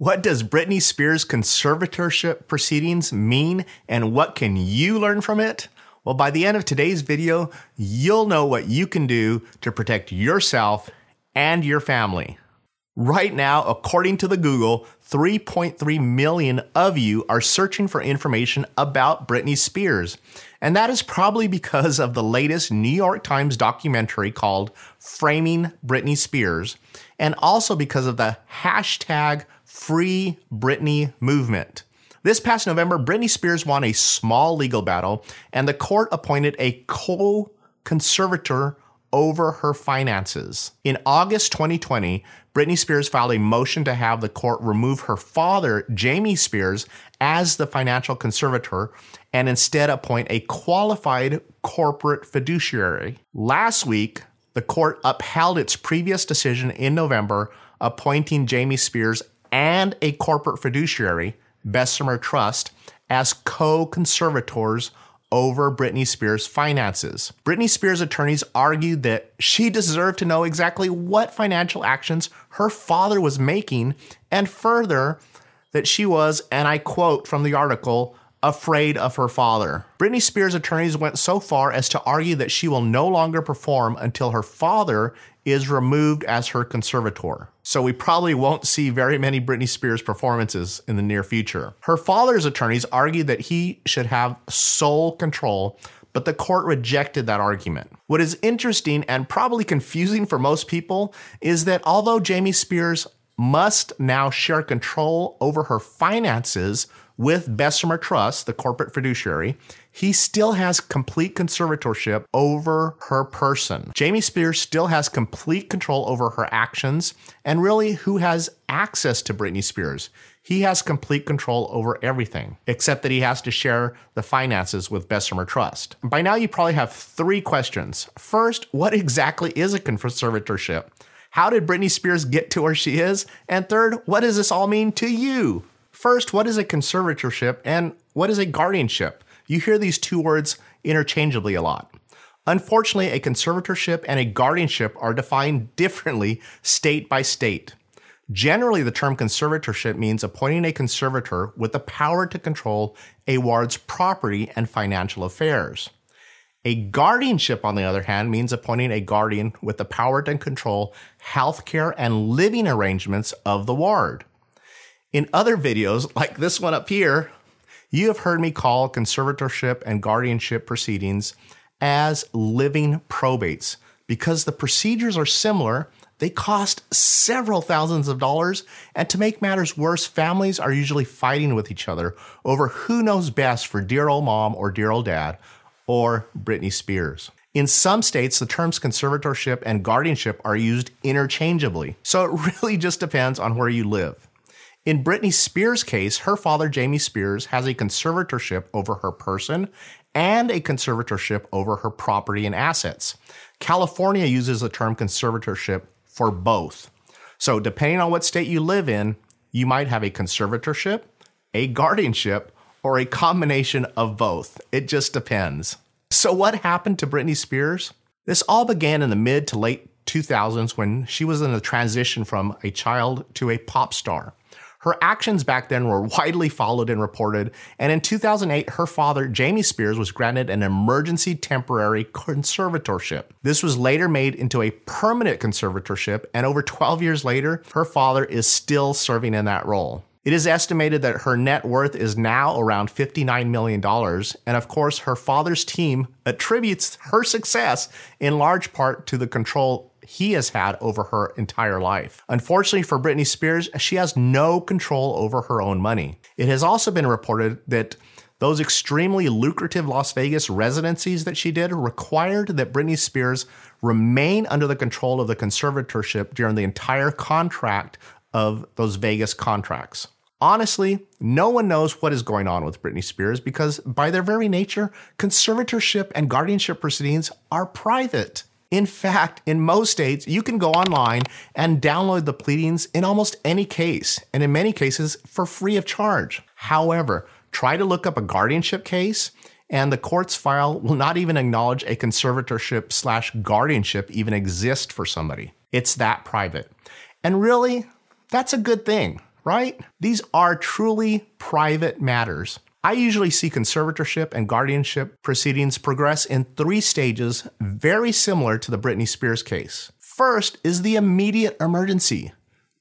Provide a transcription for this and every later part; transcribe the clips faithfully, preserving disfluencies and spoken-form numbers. What does Britney Spears' conservatorship proceedings mean, and what can you learn from it? Well, by the end of today's video, you'll know what you can do to protect yourself and your family. Right now, according to the Google, three point three million of you are searching for information about Britney Spears. And that is probably because of the latest New York Times documentary called Framing Britney Spears, and also because of the hashtag Free Britney movement. This past November, Britney Spears won a small legal battle, and the court appointed a co-conservator over her finances. In August twenty twenty, Britney Spears filed a motion to have the court remove her father, Jamie Spears, as the financial conservator and instead appoint a qualified corporate fiduciary. Last week, the court upheld its previous decision in November, appointing Jamie Spears and a corporate fiduciary, Bessemer Trust, as co-conservators over Britney Spears' finances. Britney Spears' attorneys argued that she deserved to know exactly what financial actions her father was making, and further, that she was, and I quote from the article, afraid of her father. Britney Spears' attorneys went so far as to argue that she will no longer perform until her father is removed as her conservator. So we probably won't see very many Britney Spears performances in the near future. Her father's attorneys argued that he should have sole control, but the court rejected that argument. What is interesting and probably confusing for most people is that although Jamie Spears must now share control over her finances with Bessemer Trust, the corporate fiduciary, he still has complete conservatorship over her person. Jamie Spears still has complete control over her actions, and really who has access to Britney Spears. He has complete control over everything, except that he has to share the finances with Bessemer Trust. By now you probably have three questions. First, what exactly is a conservatorship? How did Britney Spears get to where she is? And third, what does this all mean to you? First, what is a conservatorship and what is a guardianship? You hear these two words interchangeably a lot. Unfortunately, a conservatorship and a guardianship are defined differently state by state. Generally, the term conservatorship means appointing a conservator with the power to control a ward's property and financial affairs. A guardianship, on the other hand, means appointing a guardian with the power to control healthcare and living arrangements of the ward. In other videos, like this one up here, you have heard me call conservatorship and guardianship proceedings as living probates. Because the procedures are similar, they cost several thousands of dollars, and to make matters worse, families are usually fighting with each other over who knows best for dear old mom or dear old dad or Britney Spears. In some states, the terms conservatorship and guardianship are used interchangeably, so it really just depends on where you live. In Britney Spears' case, her father, Jamie Spears, has a conservatorship over her person and a conservatorship over her property and assets. California uses the term conservatorship for both. So depending on what state you live in, you might have a conservatorship, a guardianship, or a combination of both. It just depends. So what happened to Britney Spears? This all began in the mid to late two thousands when she was in a transition from a child to a pop star. Her actions back then were widely followed and reported, and in two thousand eight, her father, Jamie Spears, was granted an emergency temporary conservatorship. This was later made into a permanent conservatorship, and over twelve years later, her father is still serving in that role. It is estimated that her net worth is now around fifty-nine million dollars, and of course, her father's team attributes her success in large part to the control he has had over her entire life. Unfortunately for Britney Spears, she has no control over her own money. It has also been reported that those extremely lucrative Las Vegas residencies that she did required that Britney Spears remain under the control of the conservatorship during the entire contract of those Vegas contracts. Honestly, no one knows what is going on with Britney Spears because by their very nature, conservatorship and guardianship proceedings are private. In fact, in most states, you can go online and download the pleadings in almost any case, and in many cases, for free of charge. However, try to look up a guardianship case, and the court's file will not even acknowledge a conservatorship slash guardianship even exists for somebody. It's that private. And really, that's a good thing. right? These are truly private matters. I usually see conservatorship and guardianship proceedings progress in three stages, very similar to the Britney Spears case. First is the immediate emergency.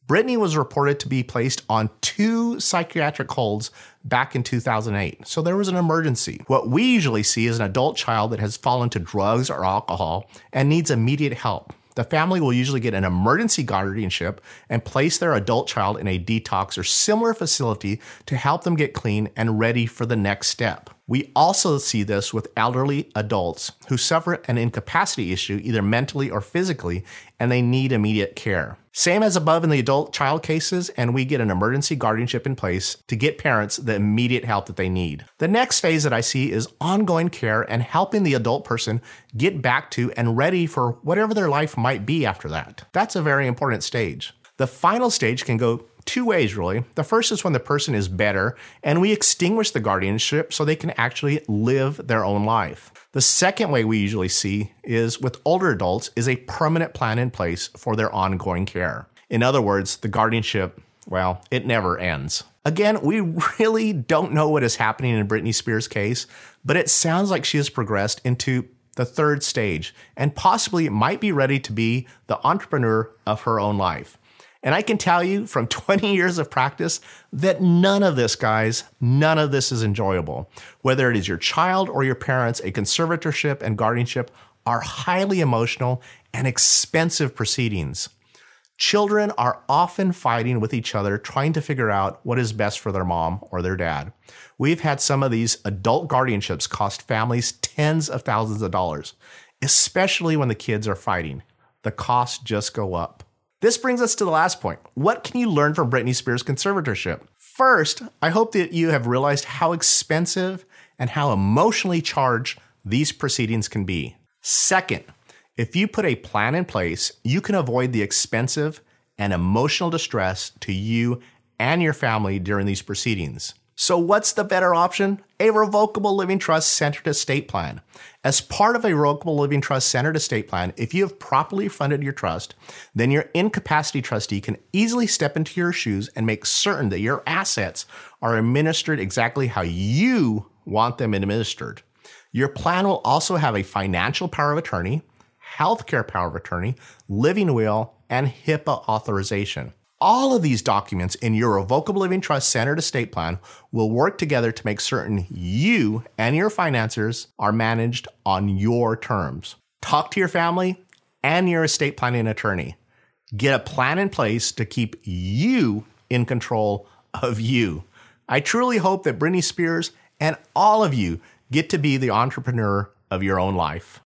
Britney was reported to be placed on two psychiatric holds back in two thousand eight, so there was an emergency. What we usually see is an adult child that has fallen to drugs or alcohol and needs immediate help. The family will usually get an emergency guardianship and place their adult child in a detox or similar facility to help them get clean and ready for the next step. We also see this with elderly adults who suffer an incapacity issue, either mentally or physically, and they need immediate care. Same as above in the adult child cases, and we get an emergency guardianship in place to get parents the immediate help that they need. The next phase that I see is ongoing care and helping the adult person get back to and ready for whatever their life might be after that. That's a very important stage. The final stage can go two ways, really. The first is when the person is better and we extinguish the guardianship so they can actually live their own life. The second way we usually see is with older adults is a permanent plan in place for their ongoing care. In other words, the guardianship, well, it never ends. Again, we really don't know what is happening in Britney Spears' case, but it sounds like she has progressed into the third stage and possibly might be ready to be the entrepreneur of her own life. And I can tell you from twenty years of practice that none of this, guys, none of this is enjoyable. Whether it is your child or your parents, a conservatorship and guardianship are highly emotional and expensive proceedings. Children are often fighting with each other, trying to figure out what is best for their mom or their dad. We've had some of these adult guardianships cost families tens of thousands of dollars, especially when the kids are fighting. The costs just go up. This brings us to the last point. What can you learn from Britney Spears' conservatorship? First, I hope that you have realized how expensive and how emotionally charged these proceedings can be. Second, if you put a plan in place, you can avoid the expensive and emotional distress to you and your family during these proceedings. So what's the better option? A revocable living trust centered estate plan. As part of a revocable living trust centered estate plan, if you have properly funded your trust, then your incapacity trustee can easily step into your shoes and make certain that your assets are administered exactly how you want them administered. Your plan will also have a financial power of attorney, healthcare power of attorney, living will, and HIPAA authorization. All of these documents in your revocable living trust centered estate plan will work together to make certain you and your financiers are managed on your terms. Talk to your family and your estate planning attorney. Get a plan in place to keep you in control of you. I truly hope that Britney Spears and all of you get to be the entrepreneur of your own life.